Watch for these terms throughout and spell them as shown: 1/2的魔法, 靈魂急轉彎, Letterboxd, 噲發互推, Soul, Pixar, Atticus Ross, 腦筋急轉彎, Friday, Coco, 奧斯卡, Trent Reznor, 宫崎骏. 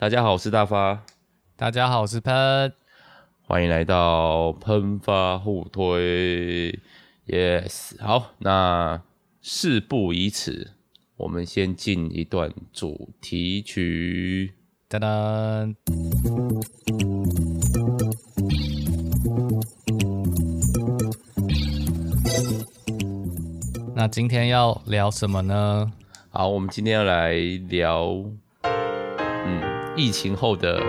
大家好，我是大发。大家好，我是喷。欢迎来到喷发互推 ，Yes。好，那事不宜迟，我们先进一段主题曲。噔噔。那今天要聊什么呢？好，我们今天要来聊，疫情后的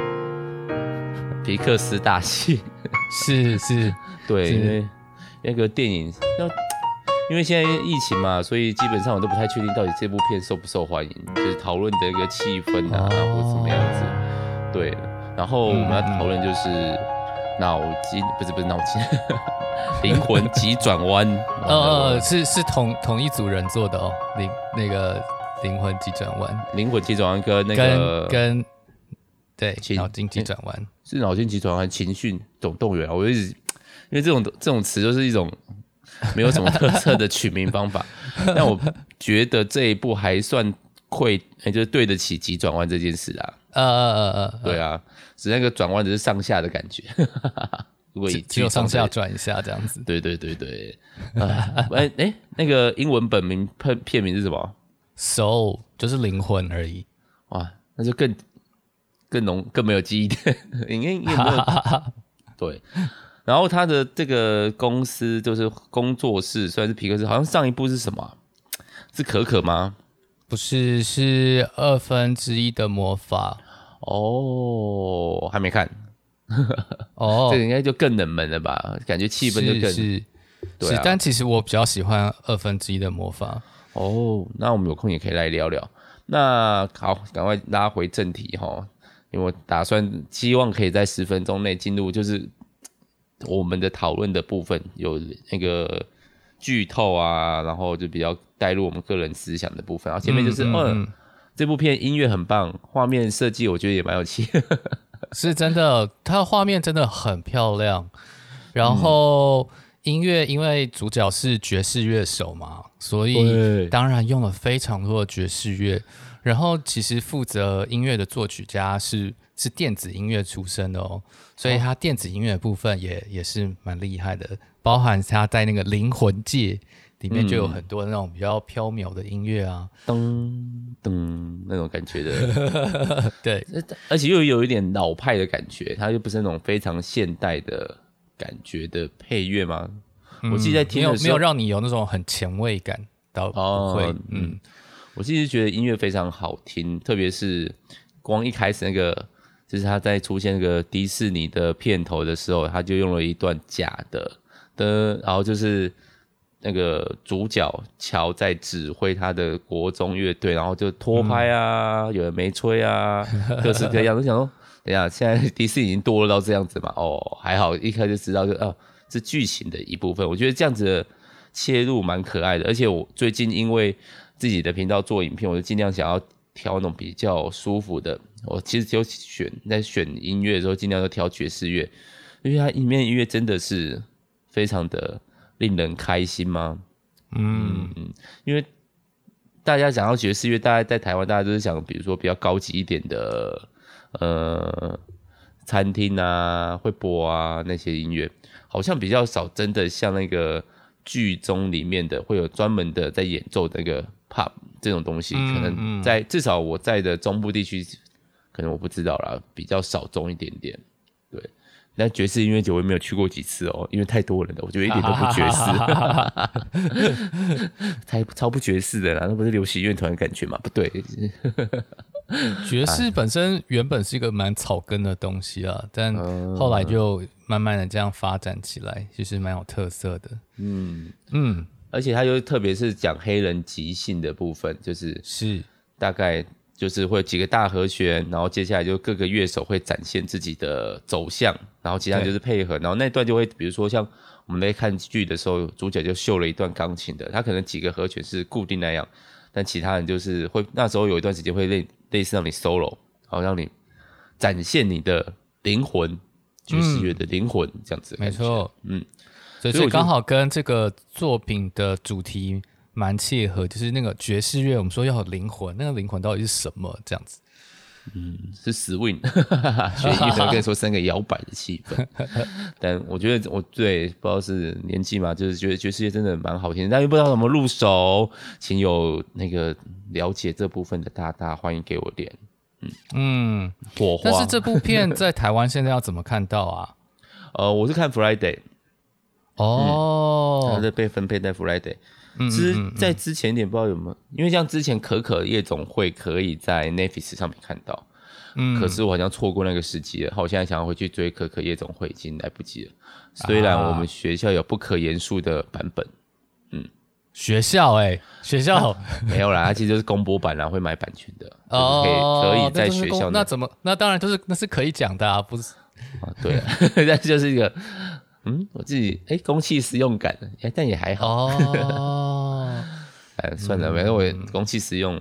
皮克斯大戏。是，对，因为那个电影，因为现在疫情嘛，所以基本上我都不太确定到底这部片受不受欢迎，就是讨论的一个气氛啊，或怎么样子。对，然后我们要讨论就是脑筋，不是脑筋。灵魂急转弯，是同一组人做的哦。灵魂急转弯，跟那个跟对脑筋急转弯，是脑筋急转弯，情绪总动员啊！我一直因为这种词就是一种没有什么特色的取名方法，但我觉得这一部还算就是对得起急转弯这件事啊。对啊，只是那个转弯只是上下的感觉。只有上下转一下这样子。对。那个英文本名片名是什么？ Soul 就是灵魂而已。哇，那就更没有记忆点。对。然后他的这个公司就是工作室，虽然是皮克斯，好像上一部是什么？是可可吗？不是，是1/2的魔法。哦，还没看。这个应该就更冷门了吧？感觉气氛就更对、啊但其实我比较喜欢1/2的魔法。哦，那我们有空也可以来聊聊。那好，赶快拉回正题哈，因为我打算希望可以在10分钟内进入，就是我们的讨论的部分，有那个剧透啊，然后就比较带入我们个人思想的部分。然后前面就是这部片音乐很棒，画面设计我觉得也蛮有趣。是真的，它的画面真的很漂亮。然后音乐，因为主角是爵士乐手嘛，所以当然用了非常多的爵士乐。然后其实负责音乐的作曲家是电子音乐出身的哦，所以他电子音乐的部分也是蛮厉害的，包含他在那个灵魂界里面就有很多那种比较飘渺的音乐啊，噔噔那种感觉的，对，而且又有一点老派的感觉，它又不是那种非常现代的感觉的配乐吗？我自己在听的时候没有让你有那种很前卫感，倒不会。我自己觉得音乐非常好听，特别是光一开始那个，就是他在出现那个迪士尼的片头的时候，他就用了一段假的，然后就是。那个主角乔在指挥他的国中乐队，然后就拖拍啊，有人没吹啊，各式各样。我想说，等一下，现在迪士尼已经堕落到这样子嘛？哦，还好，一开始知道是剧情的一部分。我觉得这样子的切入蛮可爱的。而且我最近因为自己的频道做影片，我就尽量想要挑那种比较舒服的。我其实就在选音乐的时候，尽量就挑爵士乐，因为它里面音乐真的是非常的。令人开心吗？因为大家讲到爵士乐，大家在台湾，大家都是想，比如说比较高级一点的，餐厅啊会播啊那些音乐，好像比较少真的像那个剧中里面的会有专门的在演奏那个 pop 这种东西，可能在至少我在的中部地区，可能我不知道啦，比较少众一点点，对。但爵士音乐节我也没有去过几次哦，因为太多人了，我觉得一点都不爵士，超不爵士的啦，那不是流行乐团的感觉嘛？不对，爵士本身原本是一个蛮草根的东西啊，但后来就慢慢的这样发展起来，其实蛮有特色的。而且它又特别是讲黑人即兴的部分，就是大概。就是会有几个大和弦，然后接下来就各个乐手会展现自己的走向，然后接下来就是配合，然后那段就会比如说像我们在看剧的时候，主角就秀了一段钢琴的，他可能几个和弦是固定那样，但其他人就是会那时候有一段时间会类似让你 solo， 然后让你展现你的灵魂，爵士乐的灵魂这样子的感觉。没错，所以刚好跟这个作品的主题。蛮契合，就是那个爵士乐，我们说要有灵魂，那个灵魂到底是什么？这样子，是swing， 学英文可以说三个摇摆的气氛。但我觉得我对不知道是年纪嘛，就是觉得爵士乐真的蛮好听，但又不知道怎么入手，请有那个了解这部分的大大欢迎给我点火花。但是这部片在台湾现在要怎么看到啊？我是看 Friday 它是被分配在 Friday。在之前一点不知道有没有，因为像之前可可夜总会可以在 Netflix 上面看到，可是我好像错过那个时机了。好，我现在想要回去追可可夜总会已经来不及了。虽然我们学校有不可言述的版本，学校学校没有啦，它其实就是公播版啦，会买版权的，可以在学校那怎么那当然就是那是可以讲的啊，不是啊对啊，那就是一个。我自己公器私用感，但也还好哦。算了，反正我公器私用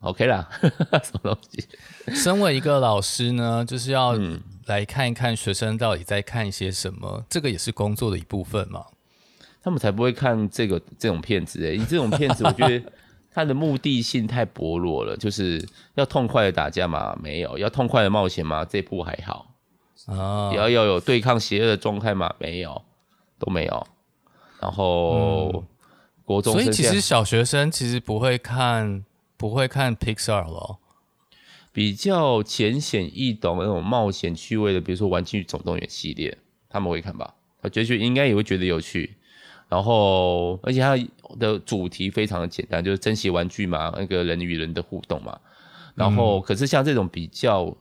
，OK 啦。什么东西？身为一个老师呢，就是要来看一看学生到底在看一些什么，这个也是工作的一部分嘛。他们才不会看这种片子你这种片子，我觉得它的目的性太薄弱了，就是要痛快的打架嘛，没有；要痛快的冒险嘛，这部还好。要有对抗邪恶的状态吗？没有，都没有。然后，国中生，所以其实小学生其实不会看 Pixar 咯，比较浅显易懂那种冒险趣味的，比如说《玩具总动员》系列，他们会看吧？我觉得应该也会觉得有趣。然后，而且它的主题非常的简单，就是珍惜玩具嘛，那个人与人的互动嘛。然后，可是像这种比较。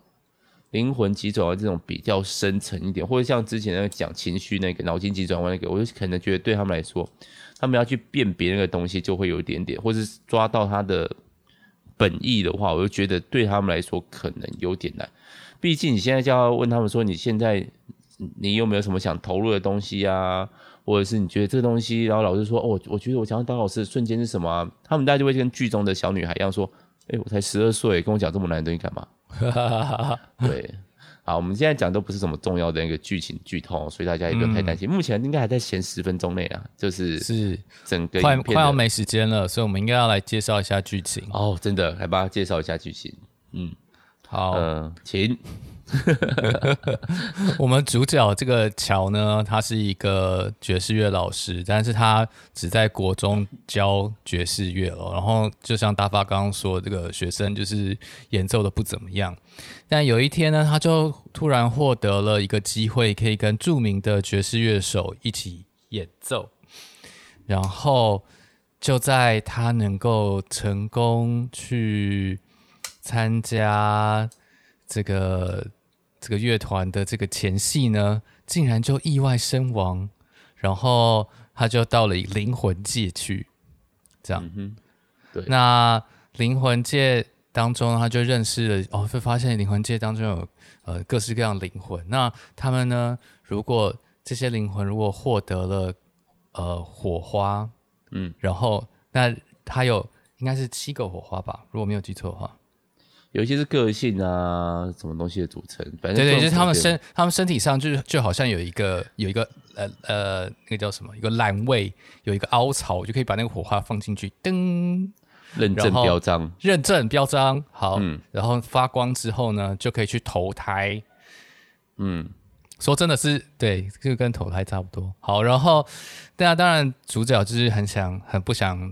灵魂急转弯这种比较深层一点，或者像之前那个讲情绪那个脑筋急转弯那个，我就可能觉得对他们来说，他们要去辨别那个东西就会有一点点，或是抓到他的本意的话，我就觉得对他们来说可能有点难。毕竟你现在就要问他们说，你现在你有没有什么想投入的东西啊？或者是你觉得这东西，然后老师说，我觉得我想要当老师的瞬间是什么啊？他们大家就会跟剧中的小女孩一样说，我才12岁，跟我讲这么难的东西干嘛？对，好，我们现在讲都不是什么重要的那个剧情剧透，所以大家也不用太担心。目前应该还在前10分钟内啊，就是整个影片快要没时间了，所以我们应该要来介绍一下剧情哦。真的，来帮他介绍一下剧情。好，请。我们主角这个乔呢，他是一个爵士乐老师，但是他只在国中教爵士乐了。然后就像大发刚刚说，这个学生就是演奏的不怎么样。但有一天呢，他就突然获得了一个机会，可以跟著名的爵士乐手一起演奏。然后就在他能够成功去参加这个乐团的这个前戏呢，竟然就意外身亡，然后他就到了灵魂界去，这样。对。那灵魂界当中，他就认识了会发现灵魂界当中有各式各样的灵魂。那他们呢，如果这些灵魂如果获得了火花，然后那他有应该是7个火花吧，如果没有记错的话。有一些是个性啊，什么东西的组成，反正对，就是他们身体上就好像有一个那个叫什么，一个栏位，有一个凹槽，就可以把那个火花放进去，噔，认证标章，好，然后发光之后呢，就可以去投胎，说真的是对，就跟投胎差不多。好，然后对啊，当然主角就是很不想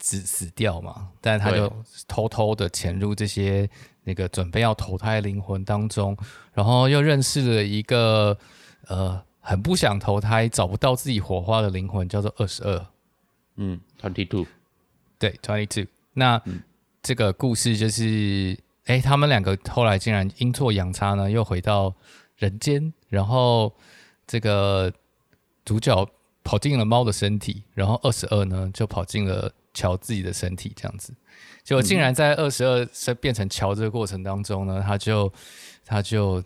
死掉嘛，但他就偷偷的潜入这些那个准备要投胎灵魂当中，然后又认识了一个很不想投胎、找不到自己火花的灵魂，叫做22，22，对 22。那这个故事就是，他们两个后来竟然阴错阳差呢，又回到人间，然后这个主角跑进了猫的身体，然后22呢就跑进了乔自己的身体，这样子，结果竟然在22变成乔这个过程当中呢，他就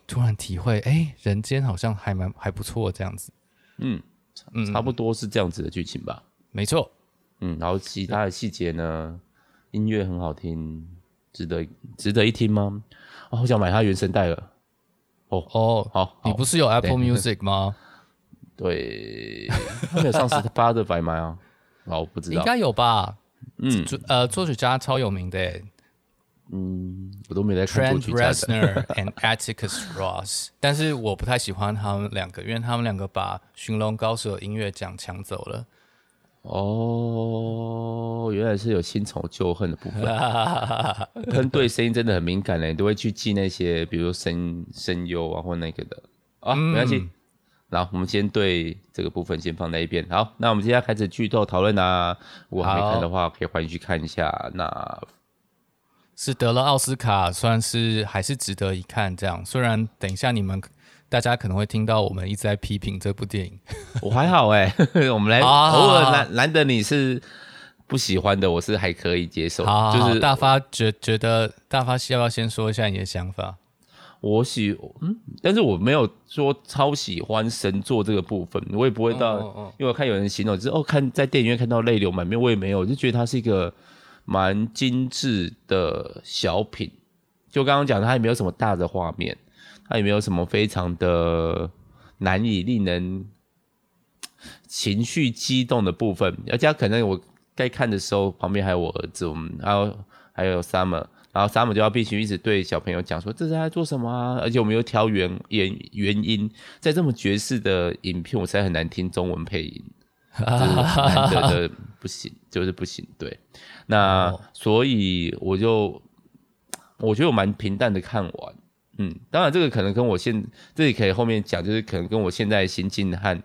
突然体会，人间好像还不错这样子，差不多是这样子的剧情吧，没错，然后其他的细节呢，音乐很好听，值得一听吗？我想买他原声带了，好，你不是有 Apple Music 吗？对，他没有上Spotify买啊。我不知道，应该有吧。作曲家超有名的，我都没在看。Trent Reznor and Atticus Ross， 但是我不太喜欢他们两个，因为他们两个把寻龙高手音乐奖抢走了。哦，原来是有新仇旧恨的部分。跟对声音真的很敏感嘞，都会去记那些，比如说声优啊，或那个的啊，没关系。然后我们先对这个部分先放在一边。好，那我们接下来开始剧透讨论啦。如果还没看的话，可以欢迎去看一下。那是得了奥斯卡，算是还是值得一看。这样，虽然等一下你们大家可能会听到我们一直在批评这部电影，我还好我们来偶尔难得你是不喜欢的，我是还可以接受。好，就是大发觉得大发要不要先说一下你的想法？但是我没有说超喜欢神作这个部分，我也不会到，因为我看有人形容就是看在电影院看到泪流满面，我也没有，我就觉得它是一个蛮精致的小品，就刚刚讲的，它也没有什么大的画面，它也没有什么非常的难以令人情绪激动的部分，而且可能我在看的时候，旁边还有我儿子，我们还有 Summer， 然后 Summer 就要必须一直对小朋友讲说这是在做什么啊，而且我们又挑原因，在这么爵士的影片，我实在很难听中文配音。难得的不行，就是不行。对，那所以我觉得我蛮平淡的看完。当然这个可能跟我这里可以后面讲，就是可能跟我现在的心境和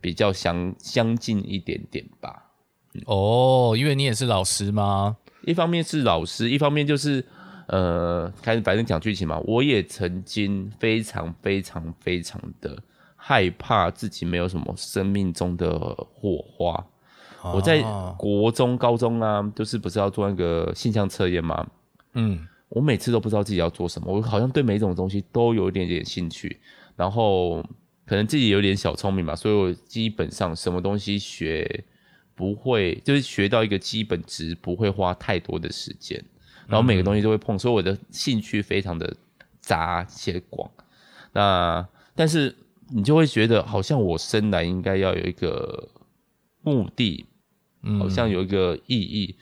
比较相近一点点吧。因为你也是老师吗？一方面是老师，一方面就是开始反正讲剧情嘛。我也曾经非常非常非常的害怕自己没有什么生命中的火花。我在国中、高中啊，就是不是要做那个性向测验吗？我每次都不知道自己要做什么，我好像对每一种东西都有一点点兴趣，然后可能自己有点小聪明嘛，所以我基本上什么东西学不会，就是学到一个基本值，不会花太多的时间，然后每个东西都会碰，所以我的兴趣非常的杂且广。那但是你就会觉得好像我生来应该要有一个目的，好像有一个意义。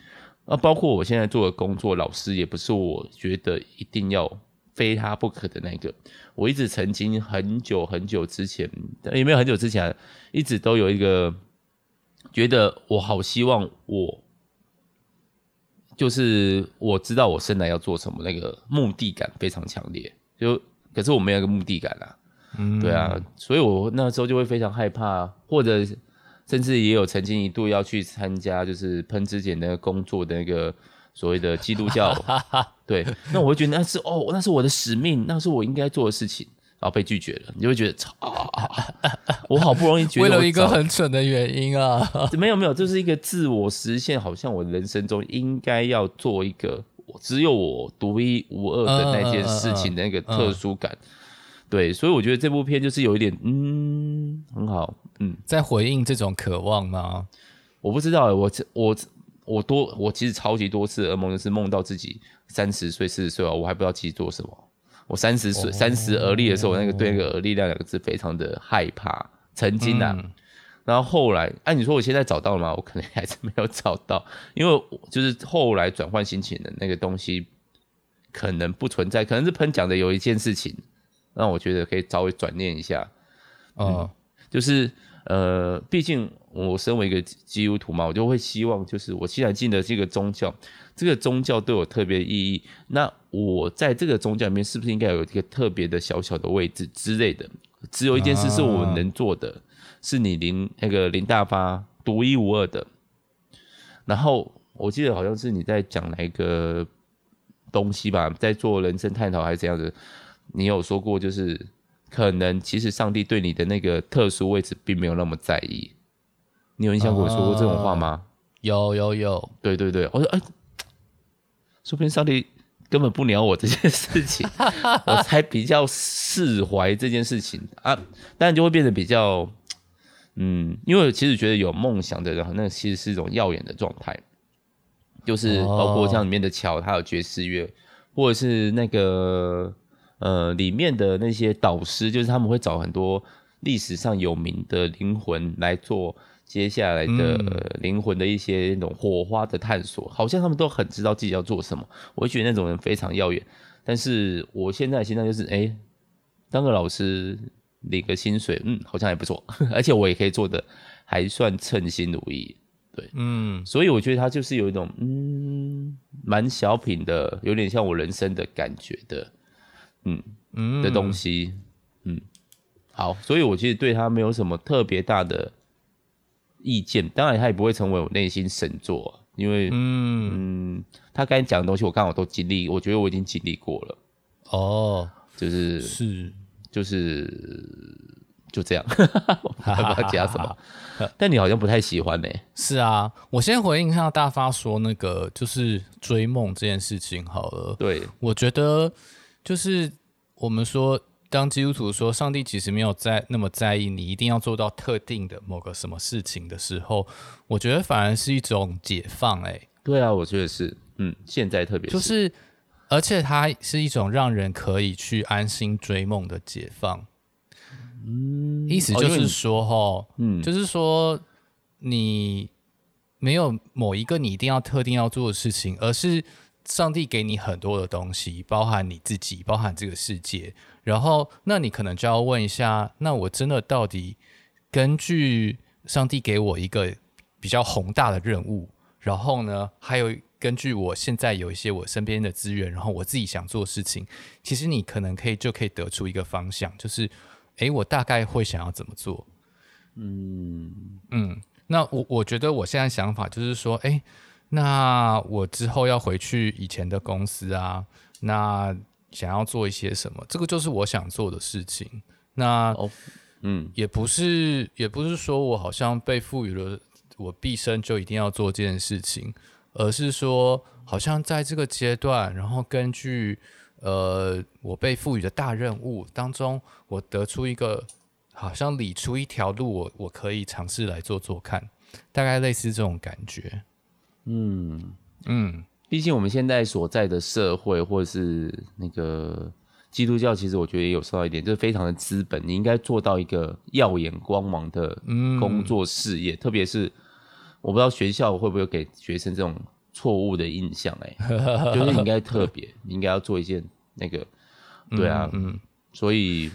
包括我现在做的工作，老师也不是我觉得一定要非他不可的那个。我一直曾经很久很久之前，也没有很久之前啊，一直都有一个觉得我好希望我就是我知道我生来要做什么，那个目的感非常强烈。可是我没有一个目的感啊。对啊，所以我那时候就会非常害怕，或者甚至也有曾经一度要去参加就是喷之前那个工作的那个所谓的基督教对，那我会觉得那是我的使命，那是我应该做的事情，然后被拒绝了，你就会觉得我好不容易觉得为了一个很蠢的原因啊没有，这是一个自我实现，好像我人生中应该要做一个只有我独一无二的那件事情的那个特殊感。对，所以我觉得这部片就是有一点，很好，在回应这种渴望吗？我不知道，我其实超级多次的噩梦，就是梦到自己30岁、40岁啊，我还不知道自己做什么。我三十而立的时候，我那个对那个"而立"两个字非常的害怕，曾经啊。然后后来，按你说我现在找到了吗？我可能还是没有找到，因为就是后来转换心情的那个东西，可能不存在，可能是喷讲的有一件事情。那我觉得可以稍微转念一下，就是毕竟我身为一个基督徒嘛，我就会希望，就是我既然进了这个宗教，这个宗教对我特别的意义，那我在这个宗教里面是不是应该有一个特别的小小的位置之类的？只有一件事是我能做的，是你林大发独一无二的。然后我记得好像是你在讲哪一个东西吧，在做人生探讨还是怎样的？你有说过，就是可能其实上帝对你的那个特殊位置并没有那么在意。你有印象我说过这种话吗？有。对，我说说不定上帝根本不鸟我这件事情，我才比较释怀这件事情啊。当然就会变得比较因为我其实觉得有梦想的人，那其实是一种耀眼的状态，就是包括像里面的桥，它有爵士乐，或者是那个。里面的那些导师，就是他们会找很多历史上有名的灵魂来做接下来的灵魂的一些那种火花的探索，好像他们都很知道自己要做什么，我觉得那种人非常耀眼。但是我现在的心态就是，哎，当个老师领个薪水，好像还不错，而且我也可以做的还算称心如意，对，所以我觉得他就是有一种蛮小品的，有点像我人生的感觉的，的东西，好，所以我其实对他没有什么特别大的意见，当然他也不会成为我内心神作，因为他刚才讲的东西我刚好都经历，我觉得我已经经历过了。哦，就这样，我不知道加什么。但你好像不太喜欢欸。是啊，我先回应一下大发说那个就是追梦这件事情好了。对，我觉得就是我们说。当基督徒说上帝其实没有那么在意你一定要做到特定的某个什么事情的时候，我觉得反而是一种解放欸。对啊，我觉得是，现在特别是就是，而且它是一种让人可以去安心追梦的解放。意思就是说就是说你没有某一个你一定要特定要做的事情，而是上帝给你很多的东西，包含你自己，包含这个世界。然后那你可能就要问一下，那我真的到底根据上帝给我一个比较宏大的任务，然后呢还有根据我现在有一些我身边的资源，然后我自己想做的事情，其实你可能就可以得出一个方向，就是诶我大概会想要怎么做。那我觉得我现在想法就是说，诶那我之后要回去以前的公司啊，那想要做一些什么，这个就是我想做的事情。那也不是说我好像被赋予了我毕生就一定要做这件事情，而是说好像在这个阶段，然后根据我被赋予的大任务当中，我得出一个好像理出一条路，我可以尝试来做做看，大概类似这种感觉。毕竟我们现在所在的社会，或者是那个基督教，其实我觉得也有受到一点，就是非常的资本，你应该做到一个耀眼光芒的工作事业。特别是我不知道学校会不会给学生这种错误的印象，就是你应该特别，你应该要做一件那个，对啊，所以，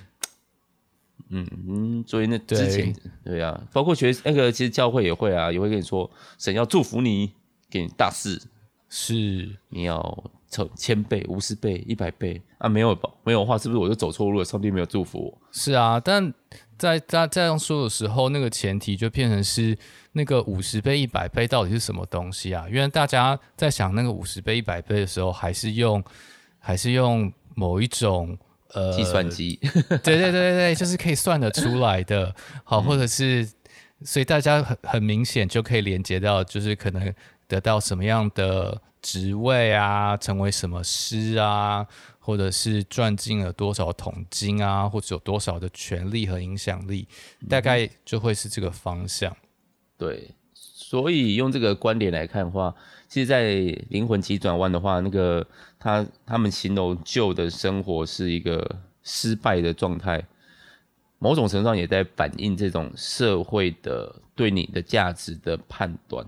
所以那之前对啊，包括那个其实教会也会啊，也会跟你说神要祝福你，给你大事。是你要1000倍、50倍、100倍啊！没有的话，是不是我就走错路了？上帝没有祝福我。是啊，但在他这样说的时候，那个前提就变成是那个50倍、100倍到底是什么东西啊？因为大家在想那个50倍、100倍的时候，还是用某一种计算机，对，就是可以算得出来的。好，或者是所以大家很明显就可以连接到，就是可能。得到什么样的职位啊，成为什么师啊，或者是赚进了多少桶金啊，或者有多少的权力和影响力，大概就会是这个方向。对，所以用这个观点来看的话，其实在灵魂急转弯的话，那个他们形容旧的生活是一个失败的状态，某种程度上也在反映这种社会的对你的价值的判断。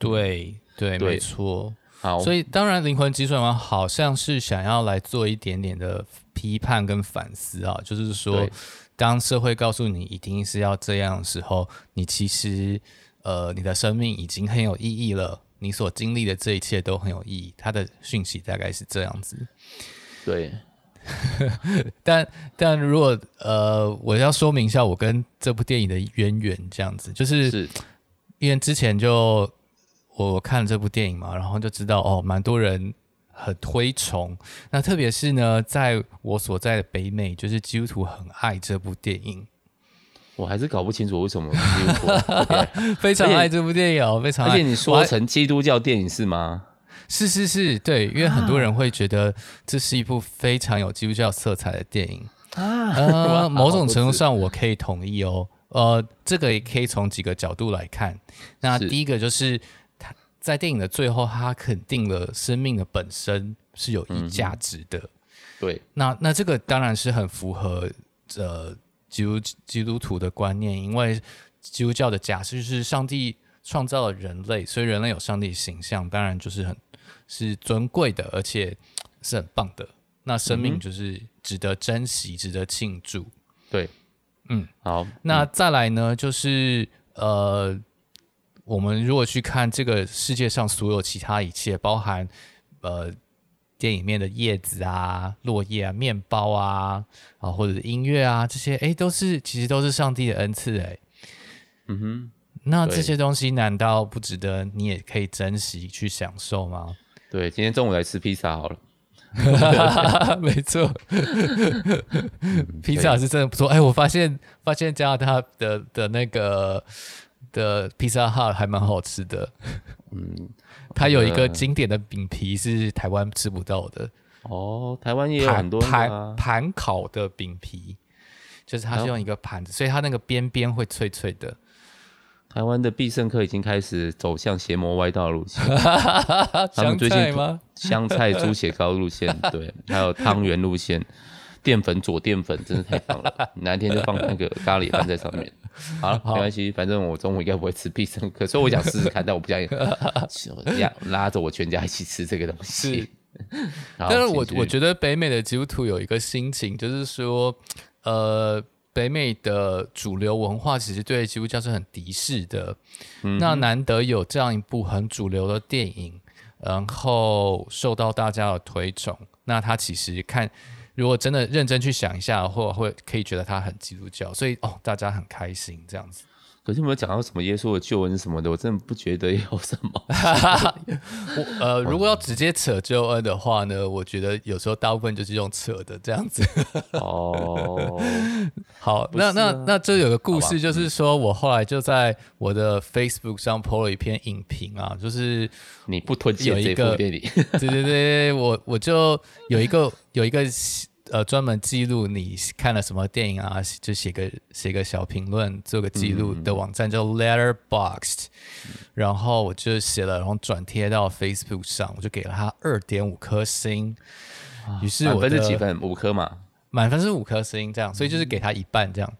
对，没错。好，所以当然，灵魂急转弯好像是想要来做一点点的批判跟反思啊，就是说，当社会告诉你一定是要这样的时候，你其实你的生命已经很有意义了，你所经历的这一切都很有意义。它的讯息大概是这样子。对。但如果我要说明一下我跟这部电影的渊源，这样子就是因为之前就。我看了这部电影嘛，然后就知道哦，蛮多人很推崇。那特别是呢，在我所在的北美，就是基督徒很爱这部电影。我还是搞不清楚为什么基督徒非常爱这部电影哦，非常爱。而且你说成基督教电影是吗？是，对，因为很多人会觉得这是一部非常有基督教色彩的电影啊。某种程度上我可以同意哦。这个也可以从几个角度来看。那第一个就是。在电影的最后，他肯定了生命的本身是有意义价值的。对，那这个当然是很符合基督徒的观念，因为基督教的假设就是上帝创造了人类，所以人类有上帝形象，当然就是是尊贵的，而且是很棒的。那生命就是值得珍惜，值得庆祝。对，嗯，好。那再来呢，就是我们如果去看这个世界上所有其他一切，包含电影里面的叶子啊、落叶啊、面包啊，啊或者是音乐啊，这些都是其实都是上帝的恩赐。嗯哼，那这些东西难道不值得你也可以珍惜去享受吗？对，今天中午来吃披萨好了。没错披萨是真的不错。我发现加拿大的那个的披萨 Hut 还蛮好吃的。它有一个经典的饼皮是台湾吃不到的。台湾也有很多盘烤的饼皮，就是它是用一个盘子，所以它那个边边会脆脆的。台湾的必胜客已经开始走向邪魔歪道路线，他们最近香菜吗？香菜猪血糕路线，对，还有汤圆路线，淀粉佐淀粉，真是太棒了！哪一天就放那个咖喱饭在上面。好了，没关系，反正我中午应该不会吃必胜客，所以我想试试看，但我不想拉着我全家一起吃这个东西。但是我觉得北美的基督徒有一个心情，就是说，北美的主流文化其实对基督教是很敌视的，那难得有这样一部很主流的电影，然后受到大家的推崇，那他其实看如果真的认真去想一下，会可以觉得他很基督教，所以大家很开心这样子。可是有没有讲到什么耶稣的救恩什么的？我真的不觉得有什么如果要直接扯救恩的话呢，我觉得有时候大部分就是用扯的这样子好，那就有个故事，就是说我后来就在我的 Facebook 上 po 了一篇影评啊，就是你不推荐这部电影对，我就有一个专门记录你看了什么电影啊，就写个小评论，做个记录的网站叫 Letterboxd，然后我就写了，然后转贴到 Facebook 上，我就给了他 2.5 颗星。于是我的满分是几分？五颗嘛，满分是五颗星这样，所以就是给他一半这样。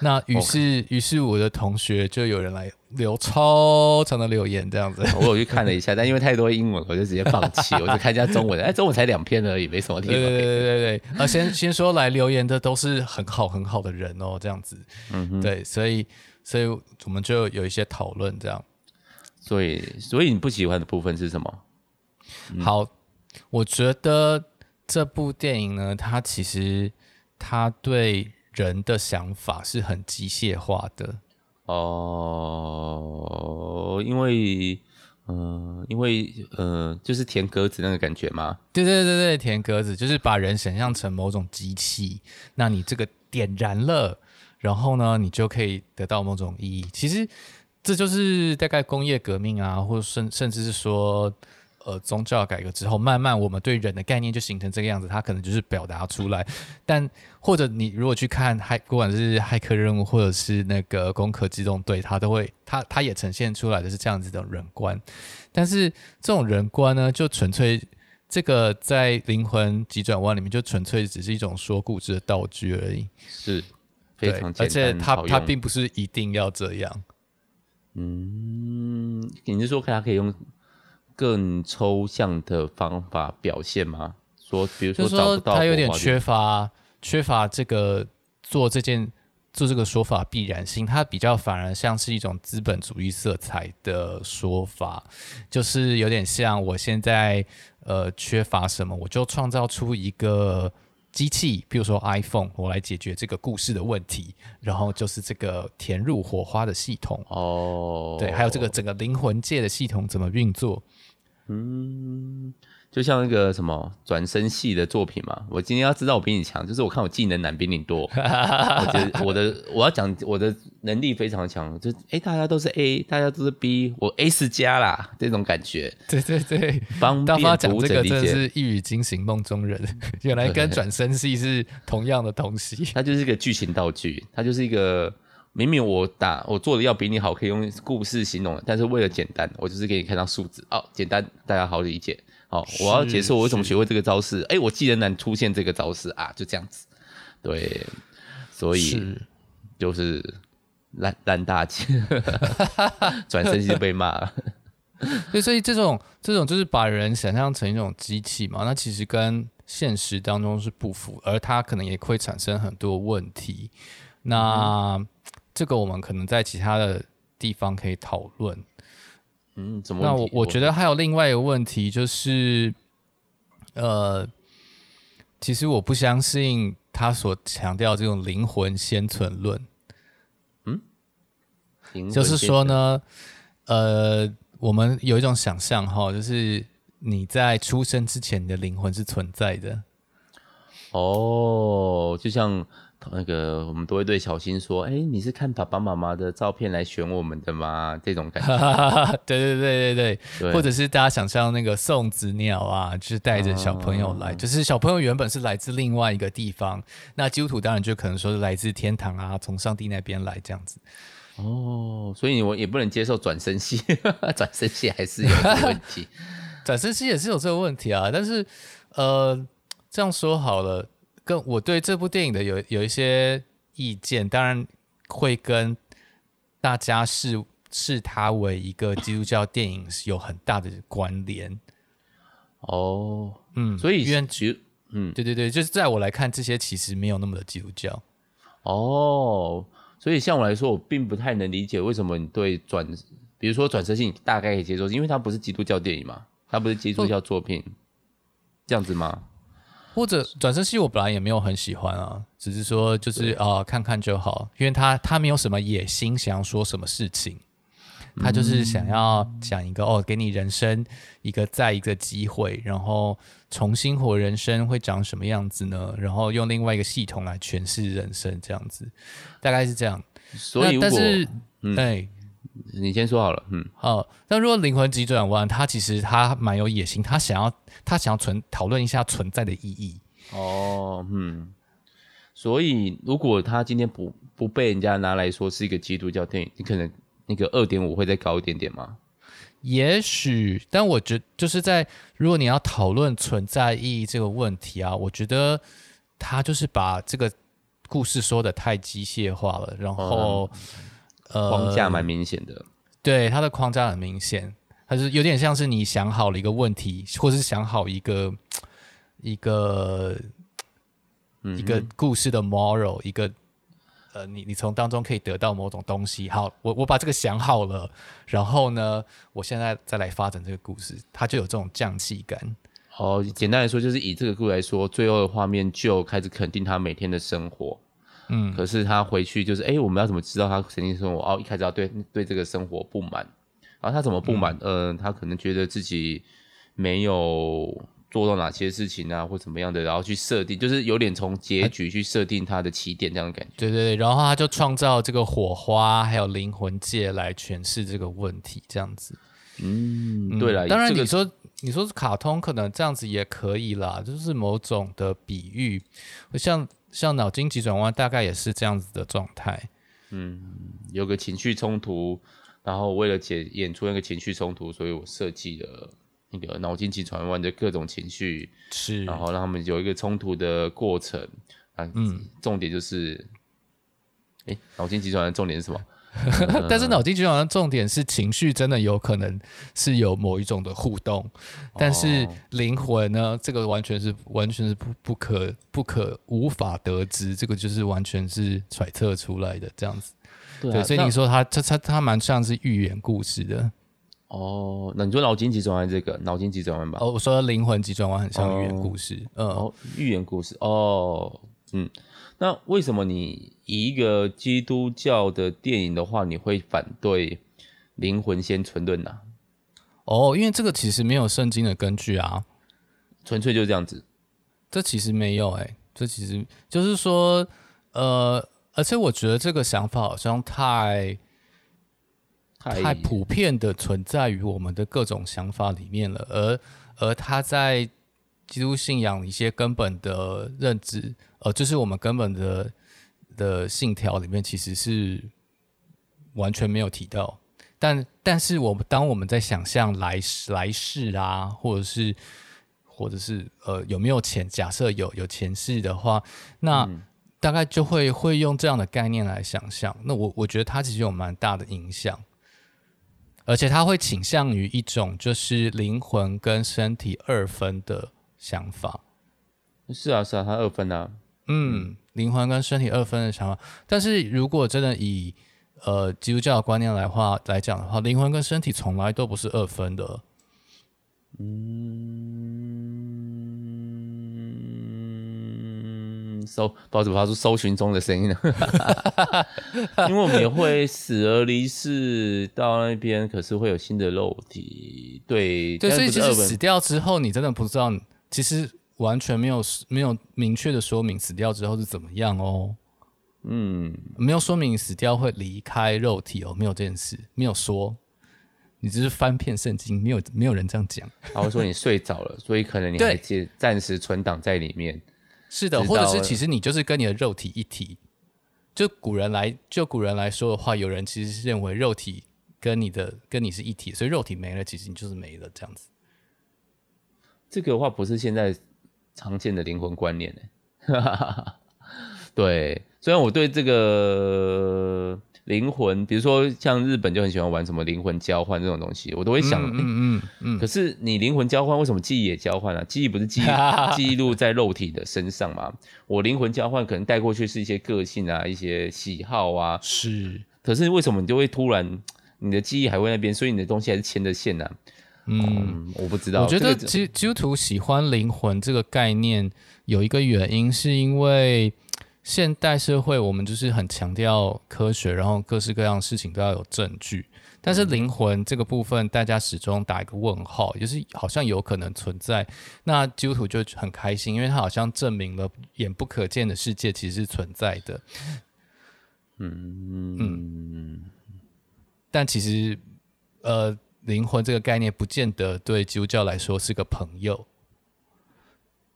那于是我的同学就有人来留超长的留言这样子，我有去看了一下，但因为太多英文，我就直接放弃，我就看一下中文。中文才2篇而已，没什么地方。对，先说来留言的都是很好很好的人这样子。对，所以我们就有一些讨论这样。所以你不喜欢的部分是什么？好，我觉得这部电影呢，它其实它对人的想法是很机械化的因为就是填格子那个感觉吗？对，填格子就是把人想象成某种机器，那你这个点燃了，然后呢你就可以得到某种意义。其实这就是大概工业革命啊，或者甚至是说宗教改革之后，慢慢我们对人的概念就形成这个样子，它可能就是表达出来。但或者你如果去看不管是骇客任务或者是那个攻壳机动队，它也呈现出来的是这样子的人观。但是这种人观呢，就纯粹这个在灵魂急转弯里面就纯粹只是一种说故事的道具而已，是非常简单，而且它并不是一定要这样。你是说它可以用更抽象的方法表现吗？比如说找不到，他有点缺乏这个做这个说法必然性，它比较反而像是一种资本主义色彩的说法，就是有点像我现在缺乏什么，我就创造出一个机器，比如说 iPhone， 我来解决这个故事的问题，然后就是这个填入火花的系统对，还有这个整个灵魂界的系统怎么运作。就像那个什么转身系的作品嘛，我今天要知道我比你强，就是我看我技能难比你多我要讲我的能力非常强，就大家都是 A， 大家都是 B， 我 A 是加啦，这种感觉。对，方便读者理解。大发讲这个真的是一语惊醒梦中人，原来跟转身系是同样的东西。它就是一个剧情道具，它就是一个明明我做的要比你好，可以用故事形容的，但是为了简单，我就是给你看到数字简单，大家好理解。我要解释我为什么学会这个招式，我技能难出现这个招式就这样子。对，所以就是烂大街，转身就被骂了。对，所以这种就是把人想象成一种机器嘛，那其实跟现实当中是不符，而它可能也会产生很多问题。那、这个我们可能在其他的地方可以讨论。嗯，怎么问题？那我觉得还有另外一个问题就是，其实我不相信他所强调这种灵魂先存论。就是说呢，我们有一种想象哈，就是你在出生之前，你的灵魂是存在的。哦，就像那个我们都会对小新说：“哎，你是看爸爸妈妈的照片来选我们的吗？”这种感觉。对，或者是大家想象那个送子鸟啊，就是带着小朋友来，就是小朋友原本是来自另外一个地方，那基督徒当然就可能说是来自天堂啊，从上帝那边来这样子。哦，所以我也不能接受转生系，转生系还是有这个问题，转生系也是有这个问题啊。但是，这样说好了，跟我对这部电影的有一些意见，当然会跟大家视它为一个基督教电影有很大的关联。哦，嗯，所以对，就是在我来看，这些其实没有那么的基督教。哦。所以像我来说，我并不太能理解为什么你对比如说转生性大概可以接受，因为它不是基督教电影嘛，它不是基督教作品，这样子吗？或者转生性我本来也没有很喜欢啊，只是说就是看看就好，因为它没有什么野心，想要说什么事情，它就是想要讲一个给你人生一个机会，然后重新活人生会长什么样子呢？然后用另外一个系统来诠释人生，这样子，大概是这样。所以如果，你先说好了，那如果灵魂急转弯，它其实它蛮有野心，它想要讨论一下存在的意义。所以如果它今天不被人家拿来说是一个基督教电影，你可能那个 2.5 会再高一点点吗？也许，但我觉得就是如果你要讨论存在意义这个问题啊，我觉得他就是把这个故事说的太机械化了，然后、框架蛮明显的。对，他的框架很明显，他是有点像是你想好了一个问题，或是想好一个故事的 moral， 一个。你从当中可以得到某种东西。好，我把这个想好了，然后呢，我现在再来发展这个故事，它就有这种匠气感。简单来说，就是以这个故事来说，最后的画面就开始肯定他每天的生活。可是他回去就是，我们要怎么知道他曾经生活？一开始要对这个生活不满，然后他怎么不满？他可能觉得自己没有做到哪些事情啊，或怎么样的，然后去设定，就是有点从结局去设定它的起点这样的感觉。对，然后他就创造这个火花，还有灵魂界来诠释这个问题，这样子。对了，当然你说卡通可能这样子也可以啦，就是某种的比喻，像脑筋急转弯大概也是这样子的状态。有个情绪冲突，然后为了演出那个情绪冲突，所以我设计了。那个脑筋急转弯的各种情绪，是，然后让他们有一个冲突的过程。重点就是，脑筋急转弯重点是什么？但是脑筋急转弯重点是情绪真的有可能是有某一种的互动，但是灵魂呢，这个完全是不可无法得知，这个就是完全是揣测出来的这样子。对，所以你说它蛮像是寓言故事的。那你说脑筋急转弯这个脑筋急转弯吧？我说灵魂急转弯很像寓言故事。寓言故事。那为什么你以一个基督教的电影的话，你会反对灵魂先存论呢？因为这个其实没有圣经的根据啊，纯粹就这样子。这其实没有这其实就是说，而且我觉得这个想法好像太普遍的存在于我们的各种想法里面了，而它在基督信仰一些根本的认知，就是我们根本的信条里面其实是完全没有提到。但是当我们在想象来世啊，或者是有没有假设有前世的话，那大概就会用这样的概念来想象。那我觉得它其实有蛮大的影响，而且它会倾向于一种就是灵魂跟身体二分的想法。是啊是啊，它二分啊。嗯，灵魂跟身体二分的想法。但是如果真的以基督教的观念来讲的话，灵魂跟身体从来都不是二分的。不好意思，我发出搜寻中的声音了因为我们也会死而离世到那边，可是会有新的肉体。对，所以其实死掉之后你真的不知道，其实完全没有明确的说明死掉之后是怎么样哦。嗯，没有说明死掉会离开肉体哦，没有这件事，没有说。你只是翻遍圣经，没有人这样讲。他会说你睡着了，所以可能你还暂时存档在里面。是的，或者是其实你就是跟你的肉体一体。就古人来说的话，有人其实是认为肉体跟你是一体，所以肉体没了，其实你就是没了这样子。这个的话不是现在常见的灵魂观念欸对，虽然我对这个灵魂，比如说像日本就很喜欢玩什么灵魂交换这种东西，我都会想，可是你灵魂交换，为什么记忆也交换啊？记忆不是记忆录在肉体的身上嘛？我灵魂交换可能带过去是一些个性啊，一些喜好啊，是。可是为什么你就会突然你的记忆还会那边，所以你的东西还是牵着线啊？我不知道。我觉得基督徒喜欢灵魂这个概念有一个原因，是因为现代社会我们就是很强调科学，然后各式各样的事情都要有证据，但是灵魂这个部分大家始终打一个问号，就是好像有可能存在。那基督徒就很开心，因为他好像证明了眼不可见的世界其实是存在的。但其实灵魂这个概念不见得对基督教来说是个朋友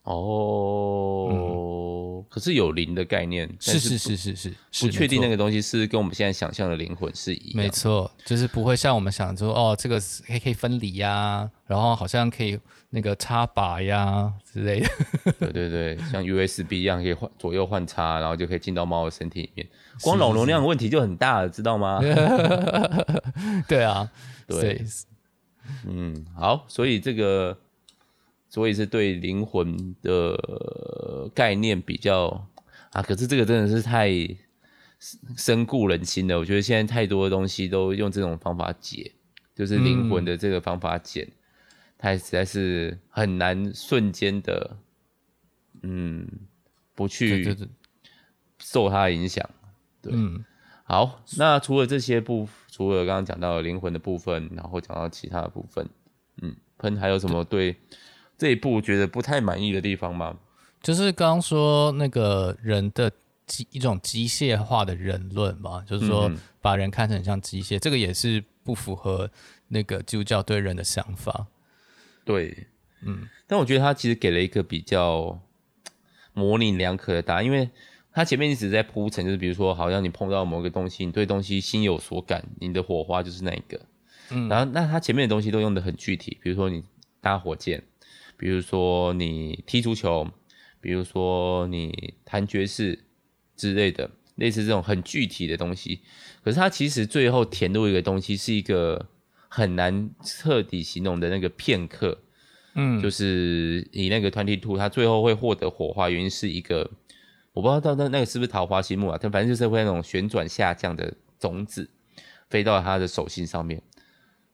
哦，可是有灵的概念，是不确定那个东西是跟我们现在想象的灵魂是一样的，没错，就是不会像我们想说哦，这个可以分离呀，然后好像可以那个插拔呀之类的，对对对，像 USB 一样可以左右换插，然后就可以进到猫的身体里面，光脑容量的问题就很大了，知道吗？对啊，对，好，所以这个。所以是对灵魂的概念比较啊，可是这个真的是太深固人心了。我觉得现在太多的东西都用这种方法解，就是灵魂的这个方法解，它实在是很难瞬间的，不去受它的影响。对，好，那除了刚刚讲到的灵魂的部分，然后讲到其他的部分，喷还有什么对？这一部觉得不太满意的地方吗？就是刚刚说那个人的一种机械化的人论嘛，就是说把人看成像机械，这个也是不符合那个基督教对人的想法。对，但我觉得他其实给了一个比较模棱两可的答案，因为他前面一直在铺陈，就是比如说，好像你碰到某个东西，你对东西心有所感，你的火花就是那一个。然后那他前面的东西都用得很具体，比如说你搭火箭。比如说你踢足球，比如说你弹爵士之类的，类似这种很具体的东西。可是它其实最后填入一个东西，是一个很难彻底形容的那个片刻。就是以那个22，它最后会获得火花，原因是一个我不知道那个是不是桃花心木啊，但反正就是会那种旋转下降的种子飞到他的手心上面。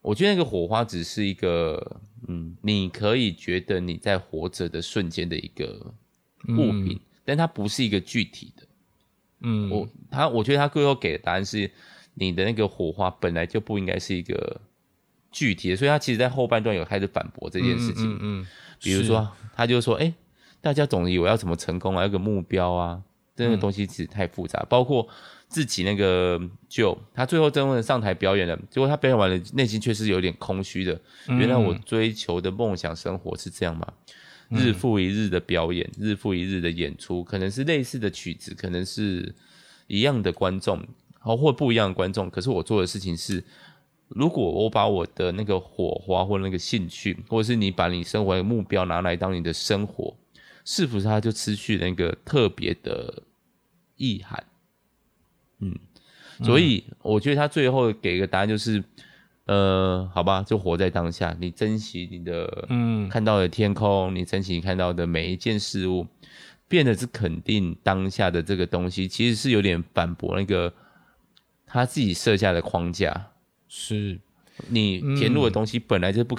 我觉得那个火花只是一个，你可以觉得你在活着的瞬间的一个物品，但它不是一个具体的。我觉得他最后给的答案是，你的那个火花本来就不应该是一个具体的，所以他其实在后半段有开始反驳这件事情。比如说，他就说：“哎，大家总以为要怎么成功啊，要个目标啊，这个东西其实太复杂，包括。”自己那个就他最后真的上台表演了，结果他表演完了，内心却是有点空虚的。原来我追求的梦想生活是这样吗？日复一日的表演，日复一日的演出，可能是类似的曲子，可能是一样的观众，或不一样的观众。可是我做的事情是，如果我把我的那个火花或那个兴趣，或者是你把你生活的目标拿来当你的生活，是不是它就失去那个特别的意涵。嗯，所以我觉得他最后给一个答案就是，好吧，就活在当下，你珍惜你的看到的天空，你珍惜你看到的每一件事物，变得是肯定当下的这个东西，其实是有点反驳那个他自己设下的框架。是，你填入的东西本来就是不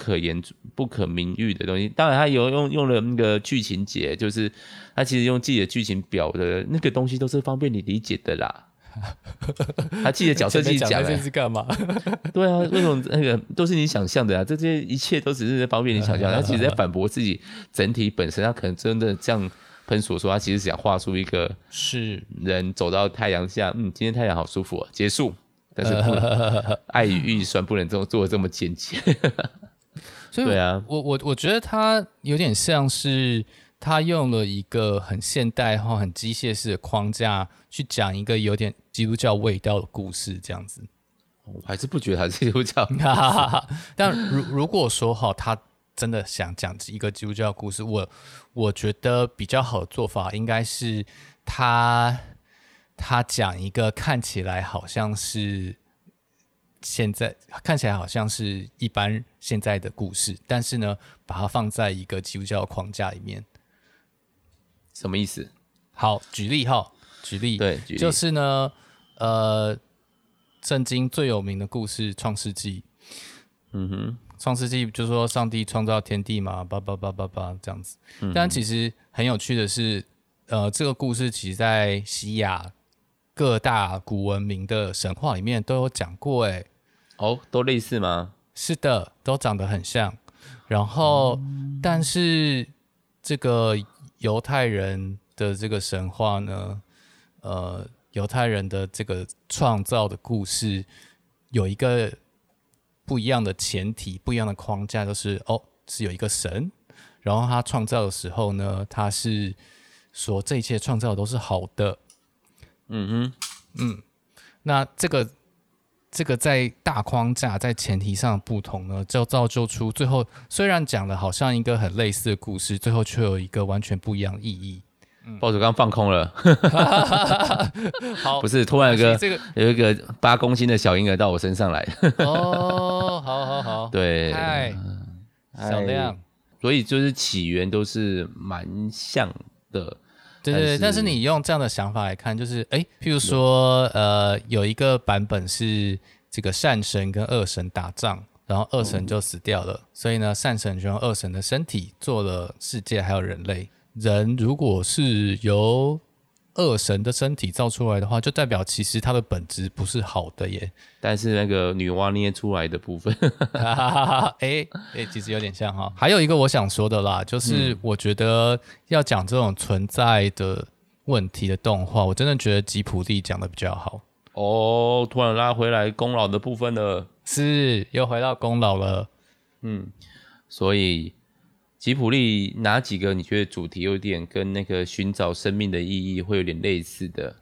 可名喻的东西。当然，他有用了那个剧情解，就是他其实用自己的剧情表的那个东西，都是方便你理解的啦。他自己的角色自己讲这是干嘛？对啊，为什么那个都是你想象的啊？这些一切都只是在方便你想象。他其实在反驳自己整体本身，他可能真的这样。喷所说，他其实想画出一个是人走到太阳下，今天太阳好舒服、啊，结束。但是碍于预算，不能做这么简洁。所以，对啊，我觉得他有点像是他用了一个很现代化、很机械式的框架去讲一个有点基督教味道的故事，这样子。我还是不觉得他是基督教的故事，但如果说好他。真的想讲一个基督教的故事，我觉得比较好的做法应该是他讲一个看起来好像是现在看起来好像是一般现在的故事，但是呢，把它放在一个基督教的框架里面，什么意思？好，举例，对，就是呢，圣经最有名的故事《创世纪》，嗯哼。创世纪就是说上帝创造天地嘛，叭叭叭叭叭这样子。但其实很有趣的是，这个故事其实在西亚各大古文明的神话里面都有讲过，哎。哦，都类似吗？是的，都长得很像。然后，但是这个犹太人的这个神话呢，犹太人的这个创造的故事有一个。不一样的前提，不一样的框架，就是是有一个神，然后他创造的时候呢，他是说这一切创造的都是好的，那这个在大框架在前提上的不同呢，就造就出最后虽然讲了好像一个很类似的故事，最后却有一个完全不一样的意义。报纸刚放空了好，不是突然有一个8公斤的小婴儿到我身上来哦，好，对，嗨，小亮，所以就是起源都是蛮像的，对，但是你用这样的想法来看，就是譬如说有一个版本是这个善神跟恶神打仗，然后恶神就死掉了，所以呢，善神就用恶神的身体做了世界还有人类。人如果是由恶神的身体造出来的话，就代表其实它的本质不是好的耶。但是那个女娲捏出来的部分其实有点像哈。还有一个我想说的啦，就是我觉得要讲这种存在的问题的动画，我真的觉得吉卜力讲的比较好。哦，突然拉回来功劳的部分了，是又回到功劳了。所以。吉卜力哪几个你觉得主题有点跟那个寻找生命的意义会有点类似的？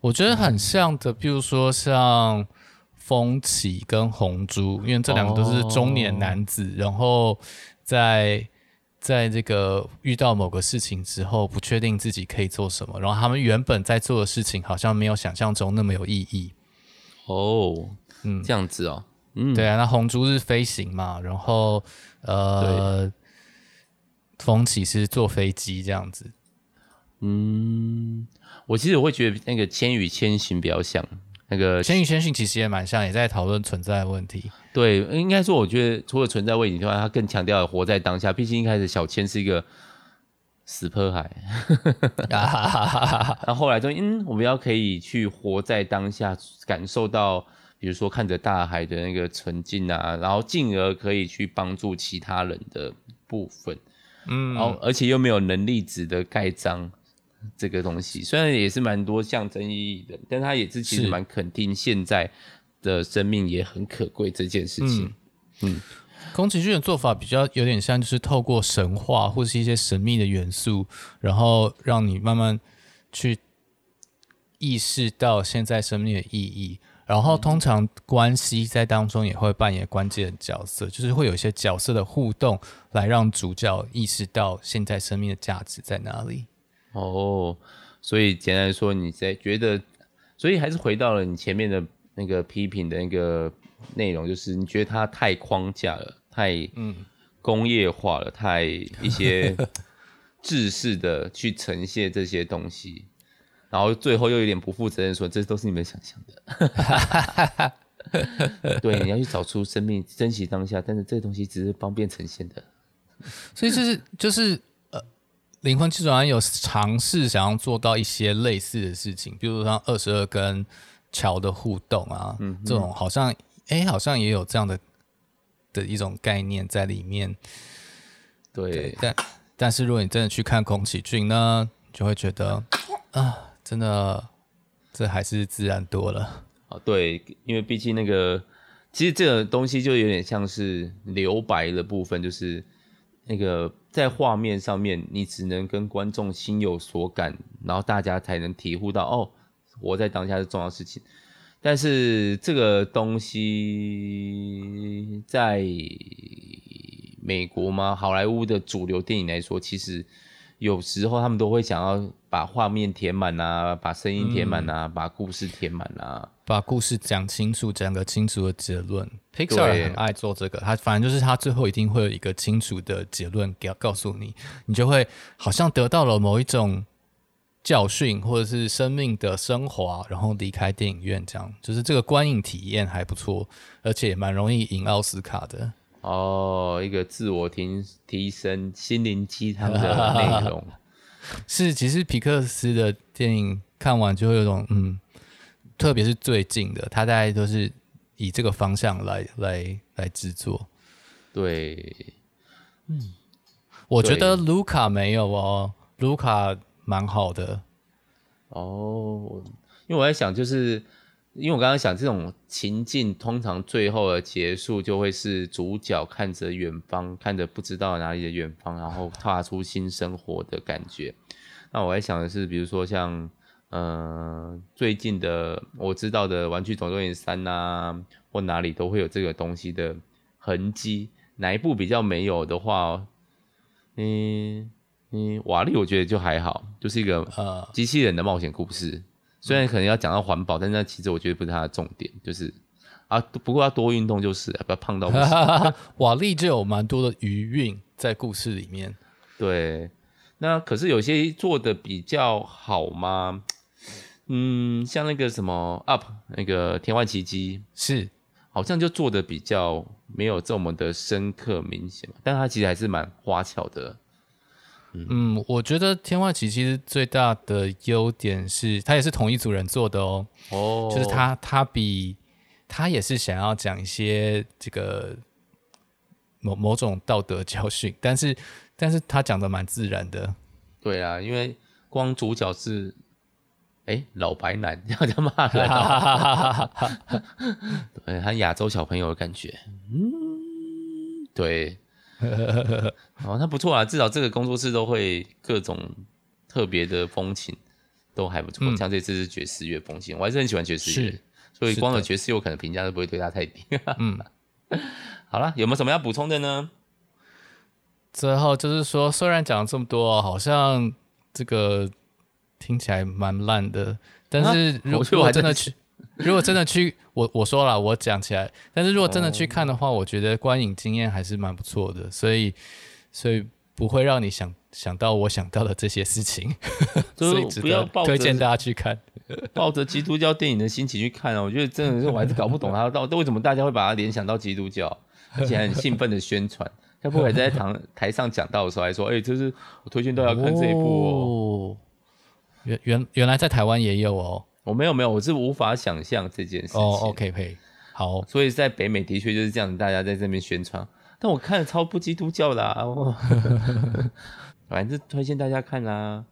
我觉得很像的，比如说像风起跟红猪，因为这两个都是中年男子，然后在这个遇到某个事情之后，不确定自己可以做什么，然后他们原本在做的事情好像没有想象中那么有意义。这样子哦，对啊，那红猪是飞行嘛，然后对。风起是坐飞机这样子，我其实会觉得那个《千与千寻》比较像，那个《千与千寻》其实也蛮像，也在讨论存在的问题。对，应该说我觉得除了存在问题之外，它更强调活在当下。毕竟一开始小千是一个死破海，然后后来就我们要可以去活在当下，感受到比如说看着大海的那个纯净啊，然后进而可以去帮助其他人的部分。然后而且又没有能力值得盖章这个东西，虽然也是蛮多象征意义的，但他也是其实蛮肯定现在的生命也很可贵这件事情。宫崎骏的做法比较有点像，就是透过神话或是一些神秘的元素，然后让你慢慢去意识到现在生命的意义。然后通常关系在当中也会扮演关键的角色，就是会有一些角色的互动来让主角意识到现在生命的价值在哪里。所以简单说，你觉得，所以还是回到了你前面的那个批评的那个内容，就是你觉得它太框架了，太工业化了，太一些制式的去呈现这些东西，然后最后又有点不负责任说这都是你们想象的。对，你要去找出生命，珍惜当下，但是这个东西只是方便呈现的。所以就是灵魂急转弯有尝试想要做到一些类似的事情，比如像22跟乔的互动啊，这种好像好像也有这样的一种概念在里面。对，但是如果你真的去看宫崎骏呢，就会觉得啊，真的这还是自然多了。对，因为毕竟那个，其实这个东西就有点像是留白的部分，就是那个在画面上面，你只能跟观众心有所感，然后大家才能体悟到哦，活在当下是重要的事情。但是这个东西在美国嘛，好莱坞的主流电影来说，其实有时候他们都会想要把画面填满啊，把声音填满啊，把故事填满啊，把故事讲清楚，讲个清楚的结论。Pixar 很爱做这个，他反正就是他最后一定会有一个清楚的结论告诉你，你就会好像得到了某一种教训或者是生命的升华，然后离开电影院，这样就是这个观影体验还不错，而且也蛮容易赢奥斯卡的。哦，一个自我提升心灵鸡汤的内容。是，其实皮克斯的电影看完就会有种特别是最近的，他大概都是以这个方向来制作。对，我觉得卢卡没有哦，卢卡蛮好的。哦，因为我在想，就是因为我刚刚想，这种情境通常最后的结束就会是主角看着远方，看着不知道哪里的远方，然后踏出新生活的感觉。那我在想的是，比如说像最近的我知道的《玩具总动员3》啊，或哪里都会有这个东西的痕迹。哪一部比较没有的话，瓦力我觉得就还好，就是一个机器人的冒险故事。虽然可能要讲到环保，但是其实我觉得不是它的重点，就是啊，不过要多运动就是了，不要胖到不行。瓦力就有蛮多的余韵在故事里面。对，那可是有些做的比较好吗？像那个什么 UP 那个《天外奇迹》是，好像就做的比较没有这么的深刻明显，但它其实还是蛮花巧的。我觉得《天外奇迹》最大的优点是，它也是同一组人做的哦，就是它也是想要讲一些这个某种道德教训，但是它讲的蛮自然的。对啊，因为光主角是老白男，要他骂人对，他亚洲小朋友的感觉，对。哦，那不错啊，至少这个工作室都会各种特别的风情，都还不错。像这次是爵士乐风情，我还是很喜欢爵士乐，所以光有爵士乐我可能评价都不会对他太低。好啦，有没有什么要补充的呢？最后就是说，虽然讲了这么多，好像这个听起来蛮烂的，但是如果真的去，我说了，我讲起来。但是如果真的去看的话，我觉得观影经验还是蛮不错的，所以不会让你想到我想到的这些事情，所以不要推荐大家去看，抱着基督教电影的心情去看啊！我觉得真的是我还是搞不懂它到底为什么大家会把它联想到基督教，而且还很兴奋的宣传。要不然在台上讲到的时候还说，就是我推荐大家看这一部哦。原来在台湾也有哦。我没有，我是无法想象这件事情。哦 ，OK， 好。所以在北美的确就是这样，大家在这边宣传。但我看了超不基督教啦，反正推荐大家看啦。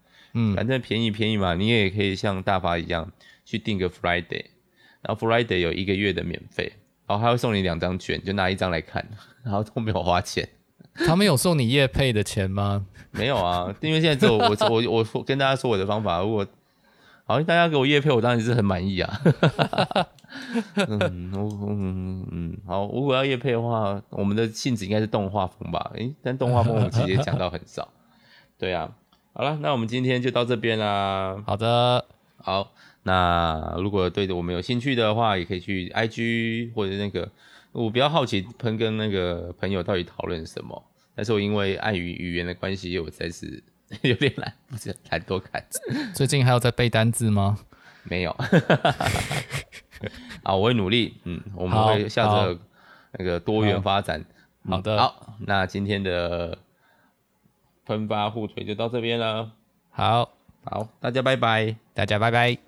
反正便宜嘛，你也可以像大发一样去订个 Friday， 然后 Friday 有一个月的免费，然后他会送你2张券，就拿1张来看，然后都没有花钱。他们有送你业配的钱吗？没有啊，因为现在只有我跟大家说我的方法，如果。好，大家给我业配，我当然是很满意啊。好，如果要业配的话，我们的性质应该是动画风吧？但动画风我们其实也讲到很少。对啊，好了，那我们今天就到这边啦。好的，好，那如果对我们有兴趣的话，也可以去 IG 或者那个，我比较好奇喷跟那个朋友到底讨论什么，但是我因为碍于语言的关系，我实在是有点懒，不是懒多看。最近还有在背单字吗？没有。好，我会努力，我们会向着那个多元发展。好的，好，那今天的喷发互推就到这边了。好，好，大家拜拜，大家拜拜。